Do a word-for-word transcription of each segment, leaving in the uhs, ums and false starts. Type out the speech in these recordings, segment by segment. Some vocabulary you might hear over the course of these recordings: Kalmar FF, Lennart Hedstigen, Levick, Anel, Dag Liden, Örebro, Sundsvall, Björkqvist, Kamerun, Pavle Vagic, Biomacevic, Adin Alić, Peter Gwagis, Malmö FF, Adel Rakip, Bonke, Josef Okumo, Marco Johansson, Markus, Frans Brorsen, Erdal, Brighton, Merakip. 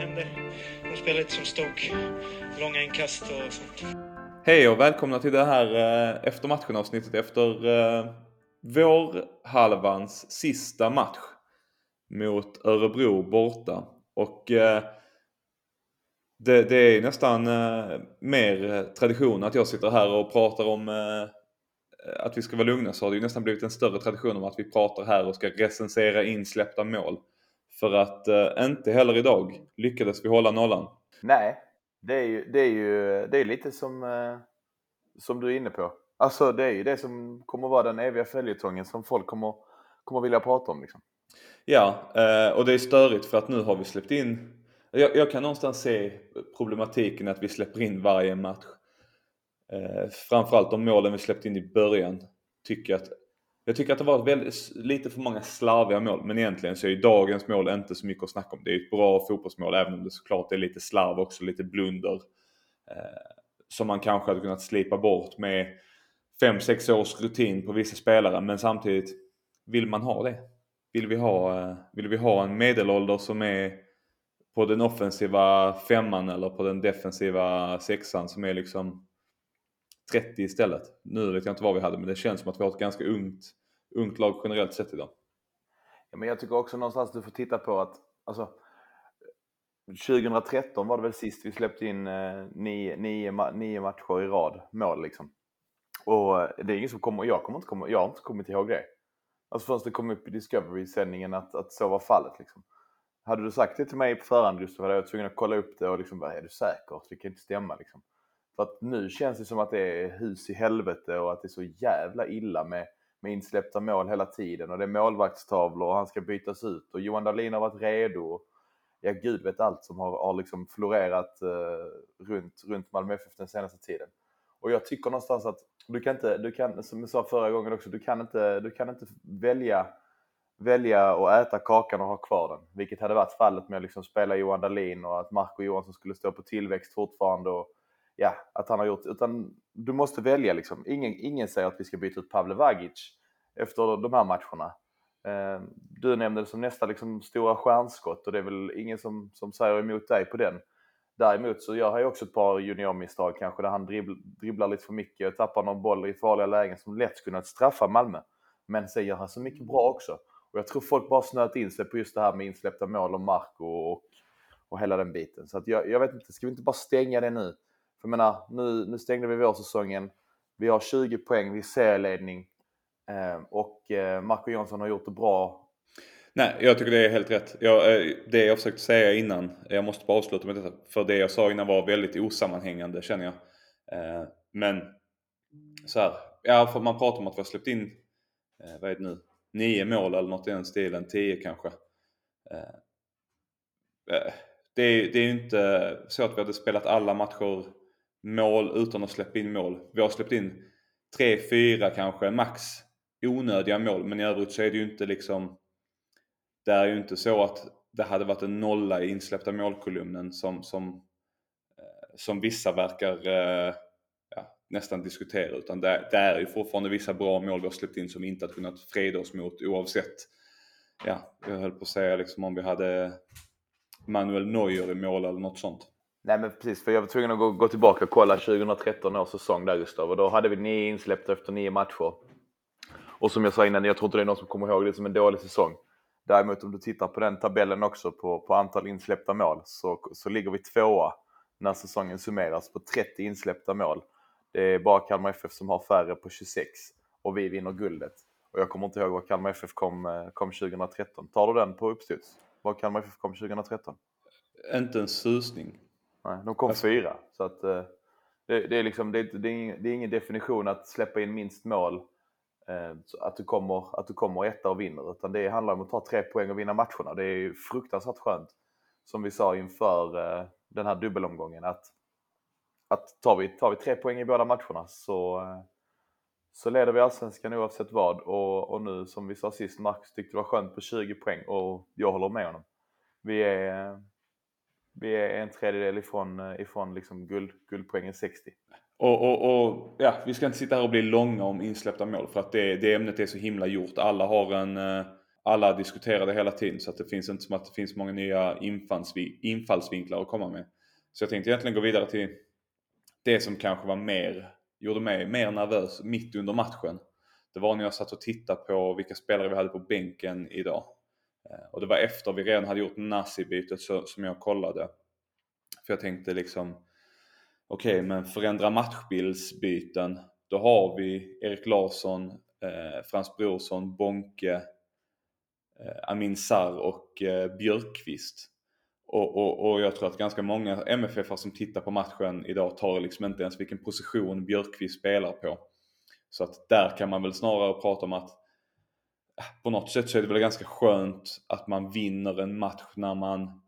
händer. De spelar lite som stok, långa inkast och sånt. Hej och välkomna till det här eh, eftermatchenavsnittet efter eh, vår halvans sista match mot Örebro borta. Och eh, det, det är nästan eh, mer tradition att jag sitter här och pratar om eh, att vi ska vara lugna, så har det ju nästan blivit en större tradition om att vi pratar här och ska recensera insläppta mål. För att eh, inte heller idag lyckades vi hålla nollan. Nej, det är ju, det är ju det är lite som, eh, som du är inne på. Alltså det är ju det som kommer vara den eviga följetongen som folk kommer, kommer vilja prata om. Liksom. Ja, eh, och det är störigt för att nu har vi släppt in... Jag, jag kan någonstans se problematiken att vi släpper in varje match. Eh, framförallt de målen vi släppte in i början tycker att, jag tycker att det var väldigt, lite för många slarviga mål, men egentligen så är ju dagens mål inte så mycket att snacka om. Det är ju ett bra fotbollsmål, även om det såklart är lite slarv också, lite blunder eh, som man kanske hade kunnat slipa bort med fem sex års rutin på vissa spelare. Men samtidigt, vill man ha det? Vill vi ha, eh, vill vi ha en medelålder som är på den offensiva femman eller på den defensiva sexan som är liksom trettio istället? Nu vet jag inte vad vi hade, men det känns som att vi har ett ganska ungt, ungt lag generellt sett idag. Ja, men jag tycker också någonstans du får titta på att alltså, tjugohundratretton var det väl sist vi släppte in eh, nio, nio, ma- nio matcher i rad mål liksom. Och eh, det är ingen som kommer, jag kommer inte komma, jag har inte kommit ihåg det. Alltså först det kom upp i Discovery-sändningen att, att så var fallet liksom. Hade du sagt det till mig på förhand just så hade jag tvungen att kolla upp det och liksom bara, är du säker? Det kan inte stämma liksom. För att nu känns det som att det är hus i helvete och att det är så jävla illa med, med insläppta mål hela tiden. Och det är målvaktstavlor och han ska bytas ut. Och Johan Dahlin har varit redo. Ja, gud vet allt som har, har liksom florerat eh, runt, runt Malmö F F den senaste tiden. Och jag tycker någonstans att du kan inte, du kan, som jag sa förra gången också, du kan inte, du kan inte välja, välja och äta kakan och ha kvar den. Vilket hade varit fallet med att liksom spela Johan Dahlin och att Marco Johansson skulle stå på tillväxt fortfarande och ja, att han har gjort, utan du måste välja liksom. Ingen, ingen säger att vi ska byta ut Pavle Vagic efter de här matcherna. Eh, du nämnde det som nästa liksom, stora stjärnskott och det är väl ingen som, som säger emot dig på den. Däremot så gör han ju också ett par juniormisstag kanske där han dribbl, dribblar lite för mycket och tappar någon boll i farliga lägen som lätt kunnat straffa Malmö. Men sen gör han så mycket bra också. Och jag tror folk bara snöat in sig på just det här med insläppta mål och Marco och, och hela den biten. Så att jag, jag vet inte, ska vi inte bara stänga det nu? För jag menar, nu, nu stängde vi vårsäsongen. Vi har tjugo poäng, vi är serieledning. Eh, och eh, Marco Johansson har gjort det bra. Nej, jag tycker det är helt rätt. Jag, eh, det jag försökte säga innan, jag måste bara avsluta med detta. För det jag sa innan var väldigt osammanhängande, känner jag. Eh, men så här, ja, för man pratar om att vi har släppt in, eh, vad är det nu? Nio mål eller något i den stilen, tio kanske. Eh, eh, det, det är ju inte så att vi hade spelat alla matcher mål utan att släppa in mål. Vi har släppt in tre, fyra kanske max onödiga mål, men i övrigt så är det ju inte liksom, det är ju inte så att det hade varit en nolla i insläppta målkolumnen som, som, som vissa verkar ja, nästan diskutera, utan det, det är ju fortfarande vissa bra mål vi har släppt in som vi inte hade kunnat freda oss mot oavsett. Ja, jag höll på att säga liksom om vi hade Manuel Neuer i mål eller något sånt. Nej men precis, för jag var tvungen att gå, gå tillbaka och kolla tjugohundratretton års säsong där Gustav. Och då hade vi nio insläppta efter nio matcher. Och som jag sa innan, jag tror inte det är någon som kommer ihåg det som en dålig säsong. Däremot om du tittar på den tabellen också på, på antal insläppta mål så, så ligger vi tvåa när säsongen summeras på trettio insläppta mål. Det är bara Kalmar F F som har färre på tjugosex och vi vinner guldet. Och jag kommer inte ihåg vad Kalmar F F kom, kom tjugohundratretton. Tar du den på uppstuds? Vad Kalmar F F kom tjugohundratretton? Inte en susning. Nej, de kom alltså fyra. Så att, eh, det, det, är liksom, det, det, är ingen, det är ingen definition att släppa in minst mål. Eh, att, du kommer, att du kommer etta och vinner. Utan det handlar om att ta tre poäng och vinna matcherna. Det är ju fruktansvärt skönt. Som vi sa inför eh, den här dubbelomgången. Att, att tar, vi, tar vi tre poäng i båda matcherna så, eh, så leder vi allsvenskan oavsett vad. Och, och nu som vi sa sist, Markus tyckte det var skönt på tjugo poäng. Och jag håller med honom. Vi är... Eh, Vi är en tredjedel ifrån, ifrån liksom guld, guldpoängen sextio. Och, och, och ja, vi ska inte sitta här och bli långa om insläppta mål. För att det, det ämnet är så himla gjort. Alla har en, alla diskuterar det hela tiden, så att det finns inte som att det finns många nya infallsvinklar att komma med. Så jag tänkte egentligen gå vidare till det som kanske var mer, gjorde mig mer nervös mitt under matchen. Det var när jag satt och tittade på vilka spelare vi hade på bänken idag. Och det var efter vi redan hade gjort Nasi-bytet så, som jag kollade. För jag tänkte liksom, okej okay, men förändra matchbildsbyten. Då har vi Erik Larsson, eh, Frans Brorsen, Bonke, eh, Amin Sarr och eh, Björkqvist. Och, och, och jag tror att ganska många M F F-are som tittar på matchen idag tar liksom inte ens vilken position Björkqvist spelar på. Så att där kan man väl snarare prata om att på något sätt så är det väl ganska skönt att man vinner en match när man,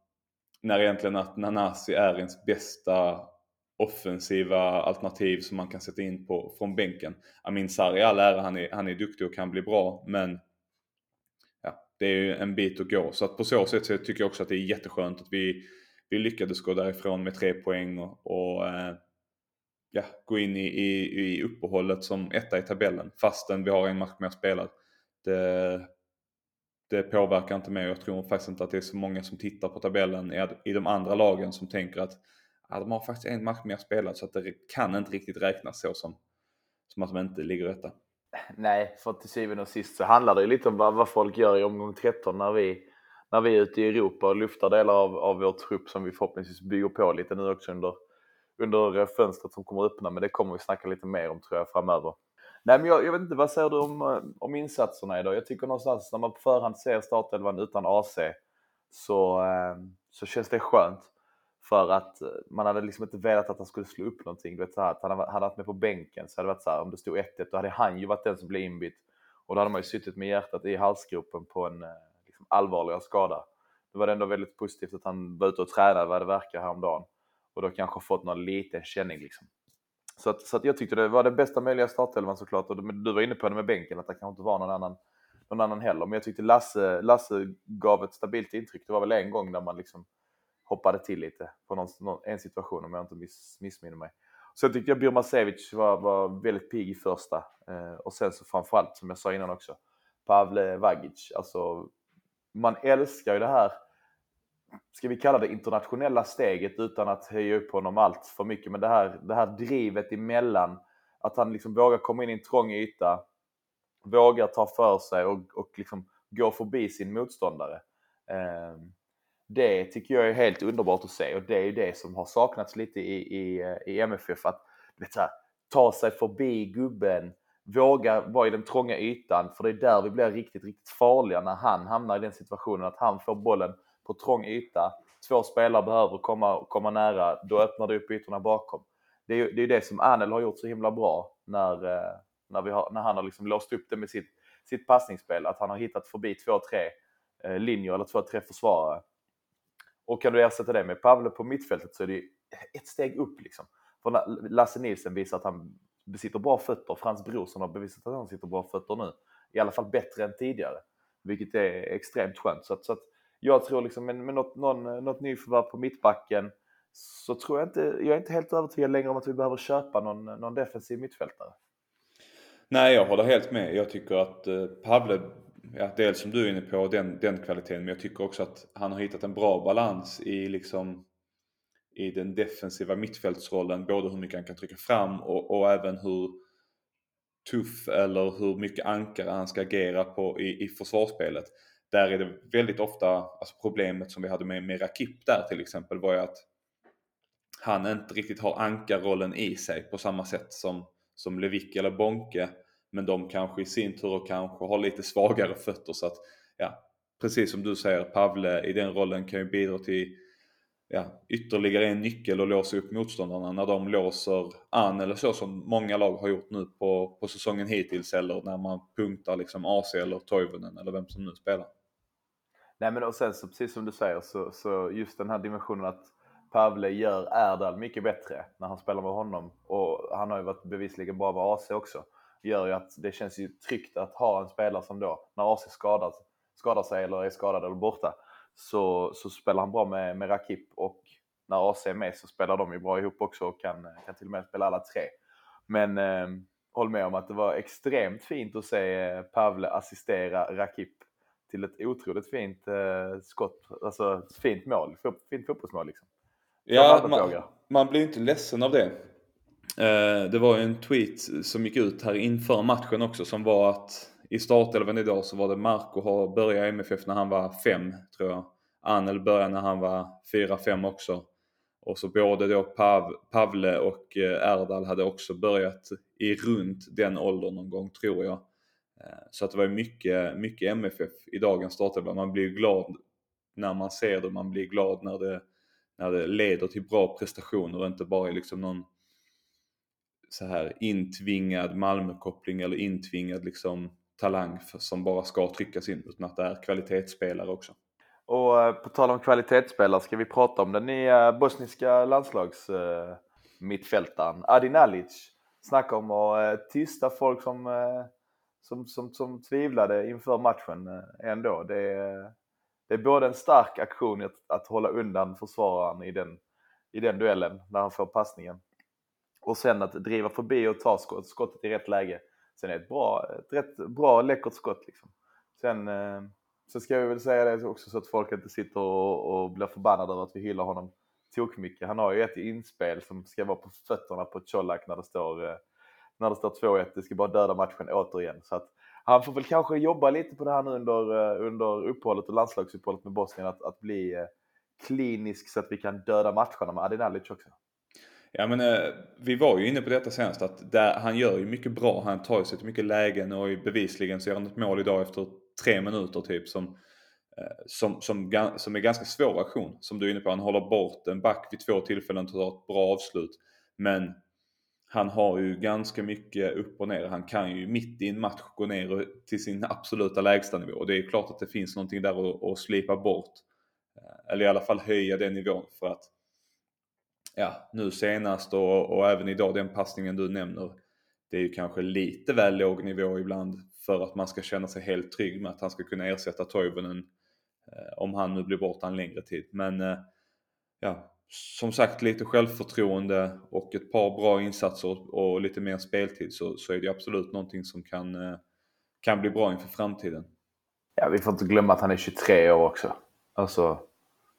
när egentligen att Nanasi är ens bästa offensiva alternativ som man kan sätta in på från bänken. Amin Sarr i all ära, han är, han är duktig och kan bli bra, men ja, det är ju en bit att gå. Så att på så sätt så tycker jag också att det är jätteskönt att vi, vi lyckades gå därifrån med tre poäng och, och eh, ja, gå in i, i, i uppehållet som etta i tabellen fastän vi har en match mer spelad. Det, det påverkar inte mig. Jag tror faktiskt inte att det är så många som tittar på tabellen i, i de andra lagen som tänker att ja, de har faktiskt en match mer spelad, så att det kan inte riktigt räknas så som, som att de inte ligger rätta. Nej, för till syvende och sist så handlar det ju lite om vad, vad folk gör i omgång tretton när vi, när vi är ute i Europa och lyfter delar av, av vår trupp som vi förhoppningsvis bygger på lite nu också under, under fönstret som kommer öppna, men det kommer vi snacka lite mer om tror jag framöver. Nej, men jag, jag vet inte, vad säger du om, om insatserna idag? Jag tycker någonstans när man på förhand ser startelvan utan A C så, så känns det skönt. För att man hade liksom inte velat att han skulle slå upp någonting. Du vet, så här, att han hade varit med på bänken så hade det varit så här, om det stod ett ett då hade han ju varit den som blev inbytt. Och då hade man ju suttit med hjärtat i halsgropen på en liksom, allvarligare skada. Det var ändå väldigt positivt att han var ute och tränade vad det verkar häromdagen. Och då kanske fått någon liten känning liksom. Så, att, så att jag tyckte det var det bästa möjliga startelvan såklart. Och du, du var inne på det med bänken att det kanske inte var någon annan, någon annan heller. Men jag tyckte Lasse, Lasse gav ett stabilt intryck. Det var väl en gång där man liksom hoppade till lite på någon, någon, en situation om jag inte miss, missminner mig. Så jag tyckte jag Birmančević var, var väldigt pigg i första. Eh, och sen så framförallt som jag sa innan också. Pavle Vagic. Alltså man älskar ju det här. Ska vi kalla det internationella steget utan att höja upp honom allt för mycket. Men det här, det här drivet emellan. Att han liksom vågar komma in i en trång yta. Vågar ta för sig och, och liksom gå förbi sin motståndare. Eh, Det tycker jag är helt underbart att se. Och det är ju det som har saknats lite i, i, i M F F. Att vet här, ta sig förbi gubben. Våga vara i den trånga ytan. För det är där vi blir riktigt, riktigt farliga. När han hamnar i den situationen att han får bollen på trång yta. Två spelare behöver komma, komma nära. Då öppnar det upp ytorna bakom. Det är ju det, är det som Anel har gjort så himla bra. När, när, vi har, när han har liksom låst upp det med sitt, sitt passningsspel. Att han har hittat förbi två, tre linjer. Eller två, tre försvarare. Och kan du ersätta det med Pavle på mittfältet så är det ju ett steg upp liksom. För Lasse Nilsen visar att han besitter bra fötter. Frans Brorsen har bevisat att han sitter bra fötter nu. I alla fall bättre än tidigare. Vilket är extremt skönt. Så att, så att jag tror liksom med, med något, någon, något nyförvärv på mittbacken så tror jag inte, jag är inte helt övertygad längre om att vi behöver köpa någon, någon defensiv mittfältare. Nej, jag håller helt med. Jag tycker att eh, Pavle... Ja, dels som du är inne på den, den kvaliteten, men jag tycker också att han har hittat en bra balans i, liksom, i den defensiva mittfältsrollen, både hur mycket han kan trycka fram och, och även hur tuff eller hur mycket ankare han ska agera på i, i försvarsspelet. Där är det väldigt ofta, alltså problemet som vi hade med Merakip där till exempel var ju att han inte riktigt har ankarrollen i sig på samma sätt som, som Levick eller Bonke. Men de kanske i sin tur och kanske har lite svagare fötter. Så att, ja, precis som du säger, Pavle i den rollen kan ju bidra till ja, ytterligare en nyckel och låsa upp motståndarna när de låser an. Eller så som många lag har gjort nu på, på säsongen hittills. Eller när man punktar liksom A C eller Toivonen eller vem som nu spelar. Nej, men och sen så precis som du säger så, så just den här dimensionen att Pavle gör Erdal mycket bättre när han spelar med honom. Och han har ju varit bevisligen bra med A C också. Gör ju att det känns ju tryggt att ha en spelare som då, när A C skadar, skadar sig eller är skadad eller borta, så, så spelar han bra med, med Rakip, och när A C är med så spelar de ju bra ihop också och kan, kan till och med spela alla tre. Men eh, håll med om att det var extremt fint att se Pavle assistera Rakip till ett otroligt fint eh, skott, alltså fint mål, fint fotbollsmål liksom. Ja, man, man blir inte ledsen av det. Eh, det var ju en tweet som gick ut här inför matchen också som var att i startelvan idag så var det Marco har börjat i M F F när han var fem, tror jag. Anel började när han var fyra fem också. Och så både då Pav, Pavle och Erdal hade också börjat i runt den åldern någon gång, tror jag. Så att det var mycket, mycket M F F i dagens startelva. Man blir glad när man ser det. Man blir glad när det, när det leder till bra prestationer och inte bara liksom någon så här intvingad Malmö-koppling eller intvingad liksom talang som bara ska tryckas in, utan att det är kvalitetsspelare också. Och på tal om kvalitetsspelare ska vi prata om den nya bosniska landslagsmittfältaren Adin Alić. Snacka om att tysta folk som, som, som, som tvivlade inför matchen ändå. Det är, det är både en stark aktion att, att hålla undan försvararen i den, i den duellen när han får passningen. Och sen att driva förbi och ta skott, skottet i rätt läge. Sen är det ett bra, ett rätt bra läckert skott liksom. Sen... Så ska vi väl säga det också så att folk inte sitter och, och blir förbannade över att vi hyllar honom tok mycket. Han har ju ett inspel som ska vara på fötterna på Čolak när det står, när det står två ett. Det ska bara döda matchen återigen. Så att han får väl kanske jobba lite på det här nu under, under uppehållet och landslagsuppehållet med Bosnien. Att, att bli klinisk så att vi kan döda matcherna med Adin Alić också. Ja, men vi var ju inne på detta senast att där, han gör ju mycket bra. Han tar ju sig till mycket lägen och bevisligen så gör han ett mål idag efter tre minuter typ som, som, som, som är ganska svår aktion. Som du är inne på, han håller bort en back vid två tillfällen och tar ett bra avslut. Men han har ju ganska mycket upp och ner. Han kan ju mitt i en match gå ner till sin absoluta lägsta nivå. Och det är ju klart att det finns någonting där att, att slipa bort. Eller i alla fall höja den nivån för att ja, nu senast och, och även idag den passningen du nämner, det är ju kanske lite väl låg nivå ibland för att man ska känna sig helt trygg med att han ska kunna ersätta Toivonen eh, om han nu blir borta en längre tid. Men eh, ja, som sagt, lite självförtroende och ett par bra insatser och, och lite mer speltid så, så är det absolut någonting som kan, eh, kan bli bra inför framtiden. Ja, vi får inte glömma att han är tjugotre år också. Alltså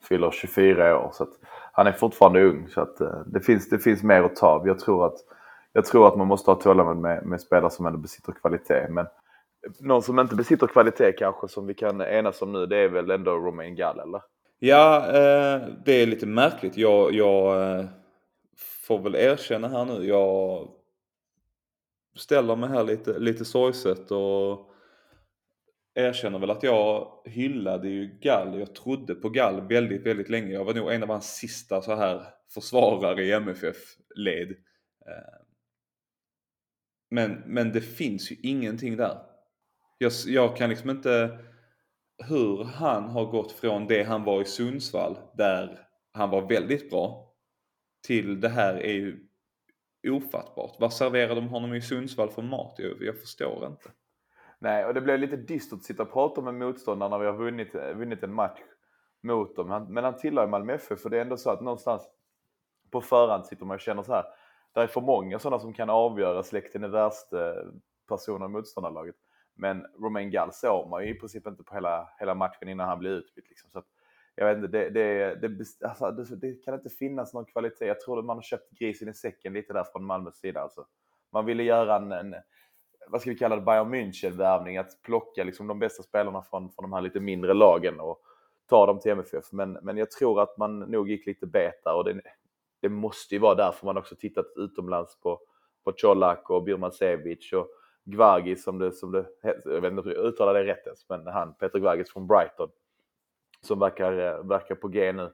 fyller tjugofyra år, så att han är fortfarande ung, så att eh, det finns, det finns mer att ta av. Jag tror att jag tror att man måste ha tålamod med, med spelare som ändå besitter kvalitet, men någon som inte besitter kvalitet kanske som vi kan enas om nu, det är väl ändå Romain Gall, eller? Ja, eh, det är lite märkligt. Jag, jag eh, får väl erkänna här nu. Jag ställer mig här lite, lite sorgset och erkänner väl att jag hyllade ju Gall. Jag trodde på Gall väldigt, väldigt länge. Jag var nog en av hans sista så här försvarare i M F F-led. Eh, Men, men det finns ju ingenting där. Jag, jag kan liksom inte... Hur han har gått från det han var i Sundsvall, där han var väldigt bra, till det här är ju ofattbart. Vad serverade de honom i Sundsvall för mat? Jag, jag förstår inte. Nej, och det blev lite dystert att sitta och prata med motståndare när vi har vunnit, vunnit en match mot dem. Men han tillhör Malmö F F, för det är ändå så att någonstans på förhand sitter man och känner så här: det är för många sådana som kan avgöra släkten i värsta personer i motståndarlaget. Men Romain Gall såg man ju i princip inte på hela, hela matchen innan han blev utbytt. Liksom. Så att, jag vet inte, det, det, det, alltså, det, det kan inte finnas någon kvalitet. Jag tror att man har köpt grisen i säcken lite där från Malmös sida. Alltså. Man ville göra en, en, vad ska vi kalla det, Bayern München-värvning. Att plocka liksom de bästa spelarna från, från de här lite mindre lagen och ta dem till M F F. Men, men jag tror att man nog gick lite beta och det... Det måste ju vara därför man också tittat utomlands på, på Čolak och Birmančević och Gwagis, som det, som det jag vet inte om jag uttalar det rätt ens, men han, Peter Gwagis från Brighton, som verkar, verkar på G nu.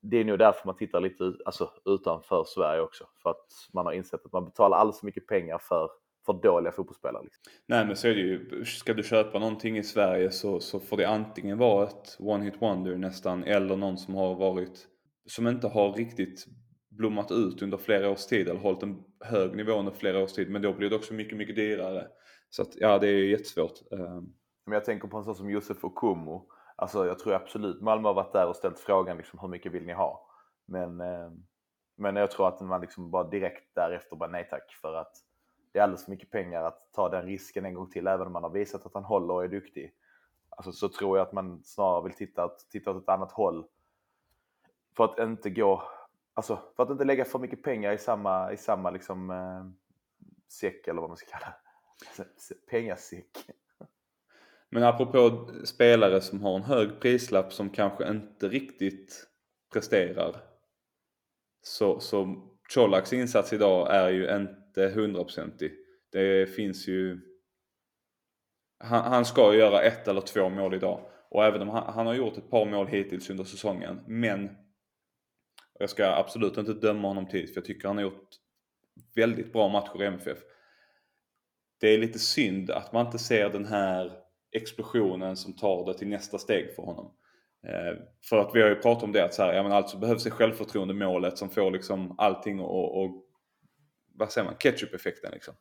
Det är nog därför man tittar lite alltså, utanför Sverige också. För att man har insett att man betalar alldeles för mycket pengar för, för dåliga fotbollsspelare. Liksom. Nej, men så är det ju. Ska du köpa någonting i Sverige så, så får det antingen vara ett one-hit wonder nästan, eller någon som har varit... som inte har riktigt blommat ut under flera års tid eller hållit en hög nivå under flera års tid, men då blir det också mycket, mycket dyrare. Så att, ja, det är ju jättesvårt. Men jag tänker på en sån som Josef Okumo. Alltså jag tror absolut Malmö har varit där och ställt frågan liksom, hur mycket vill ni ha? Men, men jag tror att man liksom bara direkt därefter bara nej tack, för att det är alldeles för mycket pengar att ta den risken en gång till, även om man har visat att han håller och är duktig. alltså, så tror jag att man snarare vill titta, titta åt ett annat håll. För att inte gå, alltså, för att inte lägga för mycket pengar i samma, i samma liksom, eh, säck eller vad man ska kalla det. Pengasäck. Men apropå spelare som har en hög prislapp som kanske inte riktigt presterar. Så, så Čolaks insats idag är ju inte hundraprocentig. Det finns ju... Han, han ska ju göra ett eller två mål idag. Och även om han, han har gjort ett par mål hittills under säsongen. Men jag ska absolut inte döma honom tid. För jag tycker han har gjort väldigt bra matcher i M F F. Det är lite synd att man inte ser den här explosionen som tar det till nästa steg för honom. Eh, för att vi har ju pratat om det att så här, ja, men alltså behövs det självförtroende målet som får liksom allting och, och vad säger man, ketchup-effekten liksom.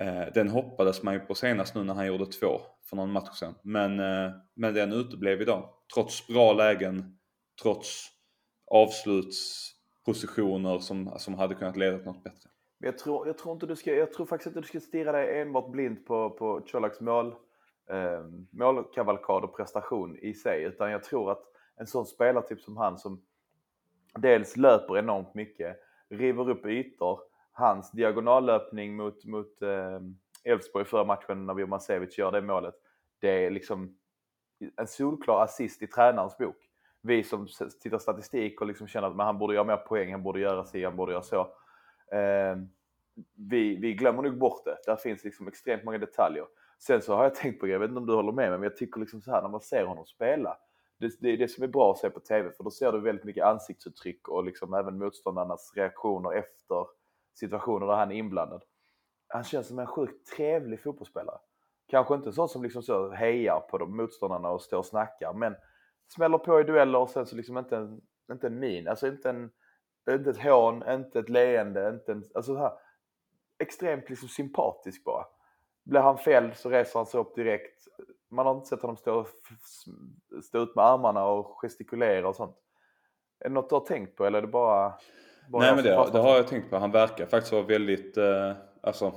Eh, den hoppades man ju på senast nu när han gjorde två för någon match sen. Men, eh, men den uteblev idag. Trots bra lägen, trots avslutspositioner som, som hade kunnat leda till något bättre. Jag tror, jag tror, inte du ska, jag tror faktiskt inte du ska stirra dig enbart blind på, på Čolaks mål. Eh, målkavalkad och prestation i sig, utan jag tror att en sån spelartyp som han som dels löper enormt mycket, river upp ytor, hans diagonallöpning mot, mot eh, Elfsborg i förra matchen när Biomacevic gör det målet, det är liksom en solklar assist i tränarens bok. Vi som tittar statistik och liksom känner att men han borde göra mer poäng, han borde göra sig, han borde göra så, eh, vi, vi glömmer nog bort det. Där finns liksom extremt många detaljer. Sen så har jag tänkt på, jag vet inte om du håller med mig, men jag tycker liksom så här när man ser honom spela, det, det är det som är bra att se på tv, för då ser du väldigt mycket ansiktsuttryck och liksom även motståndarnas reaktioner efter situationer där han är inblandad. Han känns som en sjukt trevlig fotbollsspelare. Kanske inte en sån som liksom så hejar på de motståndarna och står och snackar, men smäller på i dueller och sen så liksom inte en, inte en min, alltså inte, en, inte ett hån, inte ett leende, inte en, alltså så här extremt liksom sympatisk bara. Blir han fälld så reser han sig upp direkt. Man har inte sett honom stå, stå ut med armarna och gestikulera och sånt. Är det något du har tänkt på eller är det bara... bara Nej men det, det har jag tänkt på. Han verkar faktiskt vara väldigt... Eh, alltså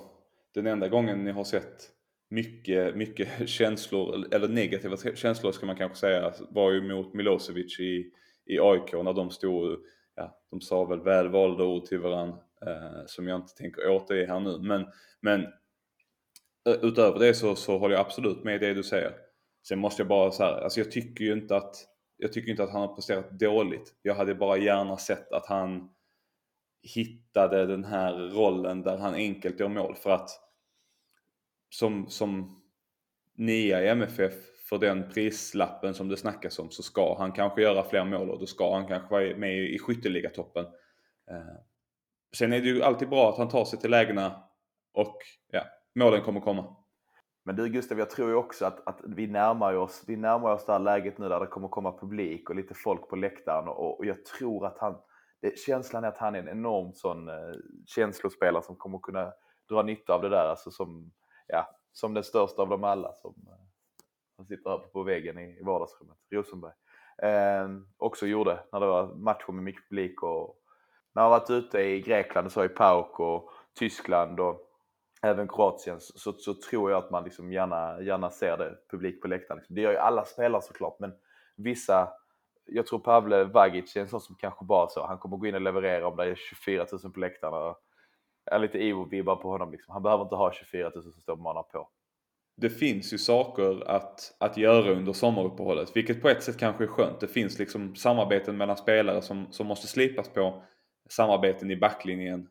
den enda gången ni har sett mycket, mycket känslor eller negativa känslor ska man kanske säga var ju mot Milosevic i, i A I K när de stod... Ja, de sa väl välvalda ord till varandra eh, som jag inte tänker återge här nu. Men... men utöver det så, så håller jag absolut med det du säger. Sen måste jag bara så här, alltså jag tycker ju inte att jag tycker inte att han har presterat dåligt. Jag hade bara gärna sett att han hittade den här rollen där han enkelt gör mål. För att som, som nia i M F F för den prislappen som det snackas om så ska han kanske göra fler mål och då ska han kanske vara med i skytteligatoppen. Sen är det ju alltid bra att han tar sig till lägena och ja, målen kommer komma. Men du Gustav, jag tror ju också att, att vi närmar oss vi närmar oss det här läget nu där det kommer komma publik och lite folk på läktaren och, och jag tror att han det, känslan är att han är en enorm sån eh, känslospelare som kommer kunna dra nytta av det där, alltså som ja, som den största av dem alla som, eh, som sitter här på väggen i, i vardagsrummet, Rosenberg eh, också gjorde när det var matcher med mycket publik och när han varit ute i Grekland och så i Pauk och Tyskland och även Kroatien så, så tror jag att man liksom gärna, gärna ser det publik på läktaren. Det gör ju alla spelare såklart, men vissa, jag tror Pavle Vagic är en sån som kanske bara så, han kommer gå in och leverera om det är tjugofyra tusen på läktaren och är lite E O-vibbar på honom liksom. Han behöver inte ha tjugofyra tusen som står manar på. Det finns ju saker att, att göra under sommaruppehållet, vilket på ett sätt kanske är skönt. Det finns liksom samarbeten mellan spelare som, som måste slipas på, samarbeten i backlinjen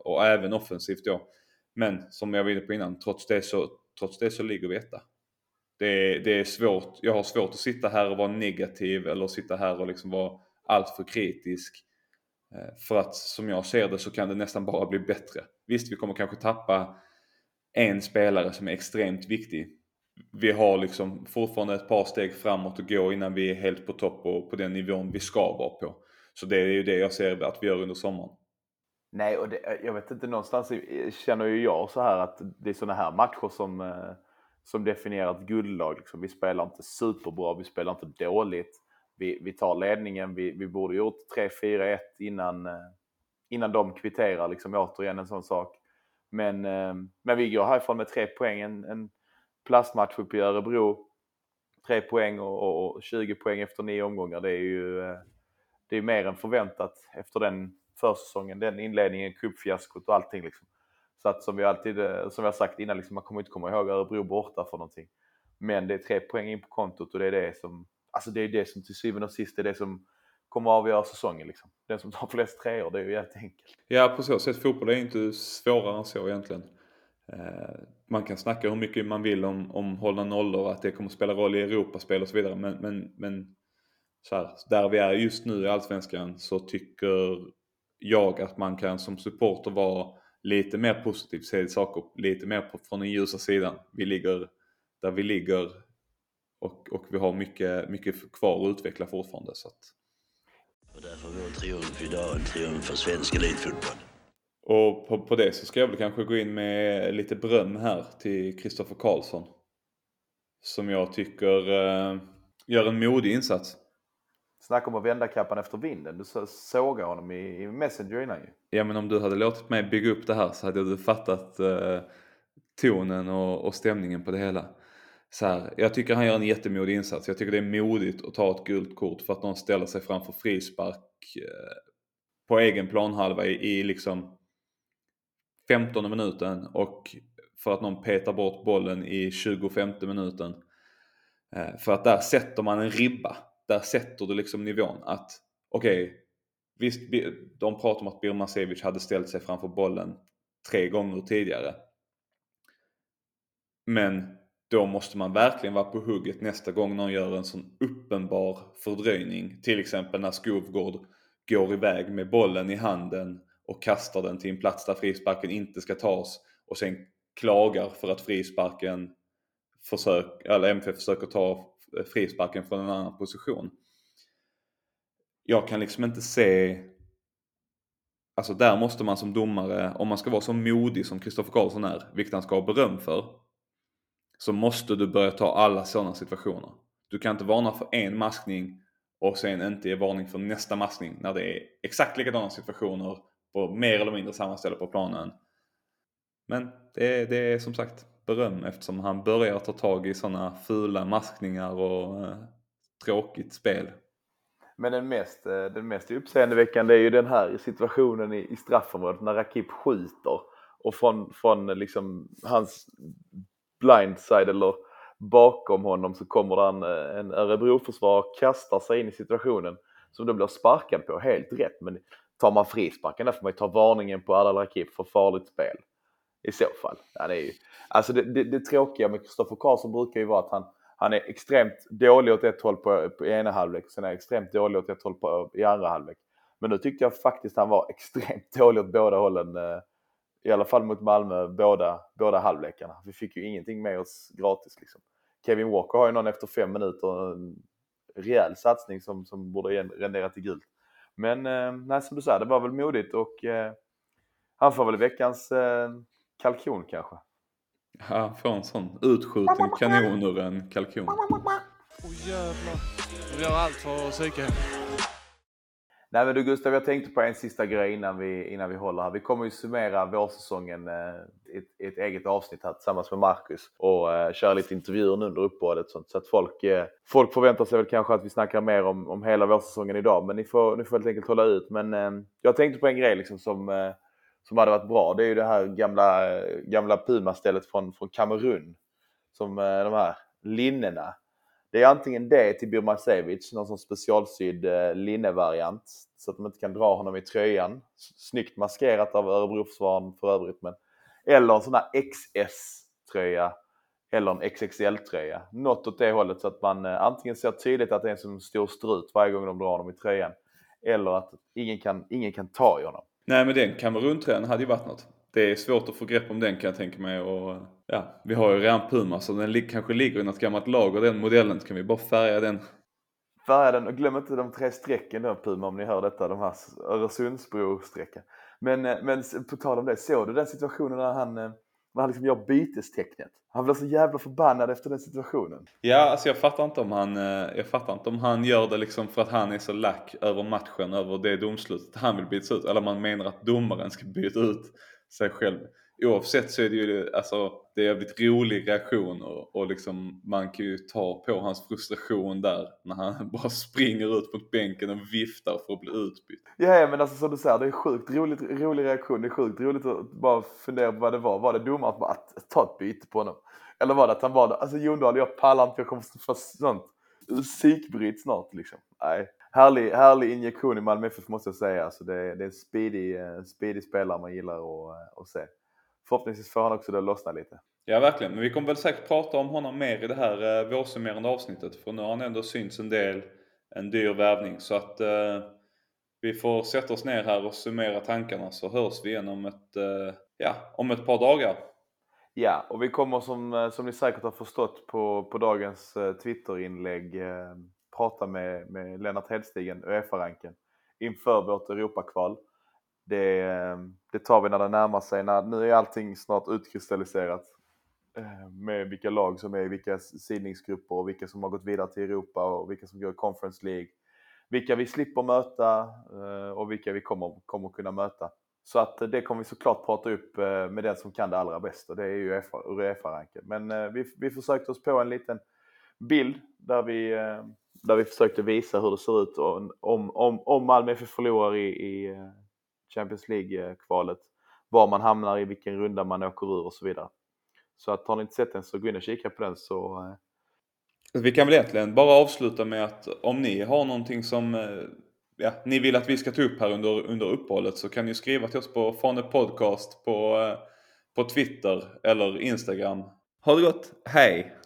och även offensivt då. Men som jag var inne på innan, trots det så, trots det så ligger vi etta. Det, det är svårt, jag har svårt att sitta här och vara negativ eller sitta här och liksom vara allt för kritisk. För att som jag ser det så kan det nästan bara bli bättre. Visst, vi kommer kanske tappa en spelare som är extremt viktig. Vi har liksom fortfarande ett par steg framåt att gå innan vi är helt på topp och på den nivån vi ska vara på. Så det är ju det jag ser att vi gör under sommaren. Nej, och det, jag vet inte, någonstans känner ju jag så här att det är såna här matcher som, som definierar ett guldlag. Liksom, vi spelar inte superbra, vi spelar inte dåligt. Vi, vi tar ledningen, vi, vi borde gjort tre fyra ett innan, innan de kvitterar. Liksom, återigen en sån sak. Men, men vi går härifrån med tre poäng. En, en plastmatch uppe i Örebro. tre poäng och, och tjugo poäng efter nio omgångar. Det är ju det är mer än förväntat efter den försäsongen, den inledningen, cupfiaskot och allting liksom. Så att som vi alltid, som jag sagt innan liksom, man kommer inte komma ihåg Örebro borta för någonting. Men det är tre poäng in på kontot och det är det som, alltså det är det som till syvende och sist är det som kommer att avgöra säsongen liksom. Den som tar flest treor, det är ju jätteenkelt. Ja, på så sätt fotboll är inte svårare än så egentligen. Man kan snacka hur mycket man vill om, om hålla nollor, att det kommer att spela roll i Europaspel och så vidare, men, men, men så här, där vi är just nu i Allsvenskan så tycker jag att man kan som supporter vara lite mer positiv, se saker lite mer på, från den ljusa sidan. Vi ligger där vi ligger och, och vi har mycket, mycket kvar att utveckla fortfarande, så att... och därför var triumf idag en triumf för svensk elitfotboll. Och på, på det så ska jag väl kanske gå in med lite bröm här till Christoffer Karlsson, som jag tycker eh, gör en modig insats. Snacka om att vända kappan efter vinden. Du sågar honom i, i Messenger innan ju. Ja, men om du hade låtit mig bygga upp det här så hade du fattat eh, tonen och, och stämningen på det hela. Så här, jag tycker han gör en jättemodig insats. Jag tycker det är modigt att ta ett gult kort för att någon ställer sig framför frispark eh, på egen planhalva i, i liksom femtonde minuten, och för att någon petar bort bollen i tjugofemte minuten. För att där sätter man en ribba. Där sätter du liksom nivån att okej, okay, visst, de pratar om att Birmančević hade ställt sig framför bollen tre gånger tidigare. Men då måste man verkligen vara på hugget nästa gång någon gör en sån uppenbar fördröjning. Till exempel när Skovgård går iväg med bollen i handen och kastar den till en plats där frisparken inte ska tas, och sen klagar för att frisparken försöker, eller M F försöker ta frisparken från en annan position. Jag kan liksom inte se, alltså där måste man som domare, om man ska vara så modig som Christoffer Karlsson är, vilket han ska ha beröm för, så måste du börja ta alla sådana situationer. Du kan inte varna för en maskning och sen inte ge varning för nästa maskning när det är exakt likadana situationer på mer eller mindre samma ställe på planen. Men det är, det är som sagt beröm, eftersom han börjar ta tag i sådana fula maskningar och eh, tråkigt spel. Men den mest, den mest uppseendeväckande är ju den här situationen i, i straffområdet när Rakip skjuter. Och från, från liksom hans blindside eller bakom honom så kommer det en, en Örebro-försvarare och kastar sig in i situationen som då blir sparkad på helt rätt. Men tar man frisparken där får man ju ta varningen på Adel Rakip för farligt spel. I så fall. Ja, det, är ju, alltså det, det, det tråkiga med Christoffer Karlsson brukar ju vara att han, han är extremt dålig åt ett håll på, på ena halvlek. Sen är han extremt dålig åt ett håll på, i andra halvlek. Men nu tyckte jag faktiskt han var extremt dålig åt båda hållen. Eh, I alla fall mot Malmö, båda, båda halvlekarna. Vi fick ju ingenting med oss gratis liksom. Kevin Walker har ju någon efter fem minuter en rejäl satsning som, som borde rendera till gult. Men eh, nej, som du sa, det var väl modigt, och eh, han får väl veckans eh, kalkon kanske. Ja, får en sån utskjuten kanon ur en kalkon. Åh jävlar, vi har allt för psyken. Nej, men du Gustav, jag tänkte på en sista grej innan vi, innan vi håller här. Vi kommer ju summera vårsäsongen i ett, ett eget avsnitt här tillsammans med Markus. Och uh, köra lite intervjuer nu under uppehållet. Sånt, så att folk, uh, folk förväntar sig väl kanske att vi snackar mer om, om hela vårsäsongen idag. Men ni får, ni får helt enkelt hålla ut. Men uh, jag tänkte på en grej liksom som, uh, som hade varit bra. Det är ju det här gamla, uh, gamla Puma-stället från, från Kamerun. Som uh, de här linnena. Det är antingen det till Biomacevic, någon sån specialsydd eh, linnevariant så att de inte kan dra honom i tröjan. Snyggt maskerat av Örebroförsvararen för övrigt. Men, eller en sån här X S-tröja eller en X X L-tröja. Något åt det hållet så att man eh, antingen ser tydligt att det är en som står strut varje gång de drar honom i tröjan. Eller att ingen kan, ingen kan ta i honom. Nej, men den Kamerun-tröjan hade ju varit något. Det är svårt att få grepp om den, kan jag tänka mig. Och, ja, vi har ju redan Puma, så den li- kanske ligger i något gammalt lag, och den modellen kan vi bara färga den. Färga den, och glöm inte de tre strecken då, Puma, om ni hör detta. De här Öresundsbro-strecken. Men, men på tal om det, såg du den situationen när han, när han liksom gör bytestecknet? Han blev så jävla förbannad efter den situationen. Ja, alltså jag fattar inte om han, jag fattar inte om han gör det liksom för att han är så lack över matchen, över det domslutet han vill byta ut. Eller man menar att domaren ska byta ut sig själv. oavsett så är det ju alltså, det är en jävligt rolig reaktion och, och liksom, man kan ju ta på hans frustration där när han bara springer ut mot bänken och viftar för att bli utbytt. Ja, men alltså som du säger, det är sjukt roligt, rolig reaktion, det är sjukt roligt att bara fundera på vad det var. Var det dumt att bara ta ett byte på honom? Eller var det att han var där? Alltså Johan Dahlin, jag pallar inte, jag kommer för sånt psykbryt snart liksom. Nej. Härlig, härlig injektion i Malmö F F måste jag säga. Alltså det, det är en speedy, speedy spelare man gillar att, att se. Förhoppningsvis får han också då lossna lite. Ja, verkligen. Men vi kommer väl säkert prata om honom mer i det här eh, vårsummerande avsnittet. För nu har han ändå synts en del, en dyr värvning. Så att eh, vi får sätta oss ner här och summera tankarna. Så hörs vi igen om ett, eh, ja, om ett par dagar. Ja, och vi kommer som, som ni säkert har förstått på, på dagens eh, Twitterinlägg... Eh, prata med, med Lennart Hedstigen och Uefa-ranken inför vårt Europa-kval. Det, det tar vi när det närmar sig. När, nu är allting snart utkristalliserat med vilka lag som är i vilka sidningsgrupper och vilka som har gått vidare till Europa och vilka som går i Conference League. Vilka vi slipper möta och vilka vi kommer, kommer kunna möta. Så att det kommer vi såklart prata upp med den som kan det allra bäst och det är ju Uefa-ranken. Men vi, vi försökte oss på en liten bild där vi... Där vi försökte visa hur det ser ut om, om, om Malmö F F förlorar i, i Champions League-kvalet. Var man hamnar, i vilken runda man åker ur och så vidare. Så att, har ni inte sett den så gå in och kika på den så... Vi kan väl egentligen bara avsluta med att om ni har någonting som ja, ni vill att vi ska ta upp här under, under uppehållet så kan ni skriva till oss på Fanepodcast på, på Twitter eller Instagram. Ha det gott, hej!